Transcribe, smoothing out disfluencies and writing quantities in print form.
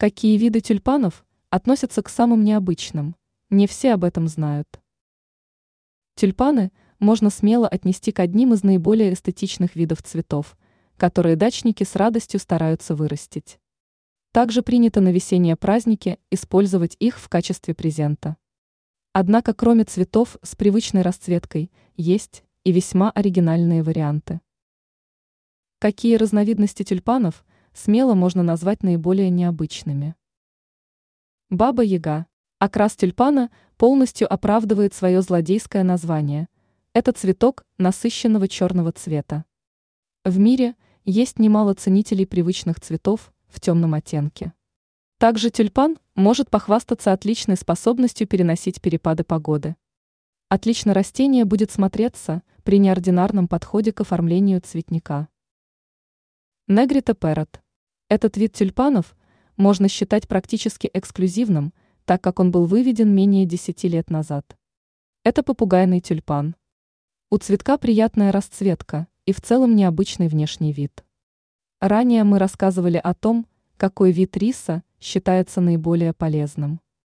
Какие виды тюльпанов относятся к самым необычным? Не все об этом знают. Тюльпаны можно смело отнести к одним из наиболее эстетичных видов цветов, которые дачники с радостью стараются вырастить. Также принято на весенние праздники использовать их в качестве презента. Однако кроме цветов с привычной расцветкой, есть и весьма оригинальные варианты. Какие разновидности тюльпанов смело можно назвать наиболее необычными? Баба-яга. Окрас тюльпана полностью оправдывает свое злодейское название. Это цветок насыщенного черного цвета. В мире есть немало ценителей привычных цветов в темном оттенке. Также тюльпан может похвастаться отличной способностью переносить перепады погоды. Отлично растение будет смотреться при неординарном подходе к оформлению цветника. Негрита-перот. Этот вид тюльпанов можно считать практически эксклюзивным, так как он был выведен менее 10 лет назад. Это попугайный тюльпан. У цветка приятная расцветка и в целом необычный внешний вид. Ранее мы рассказывали о том, какой вид риса считается наиболее полезным.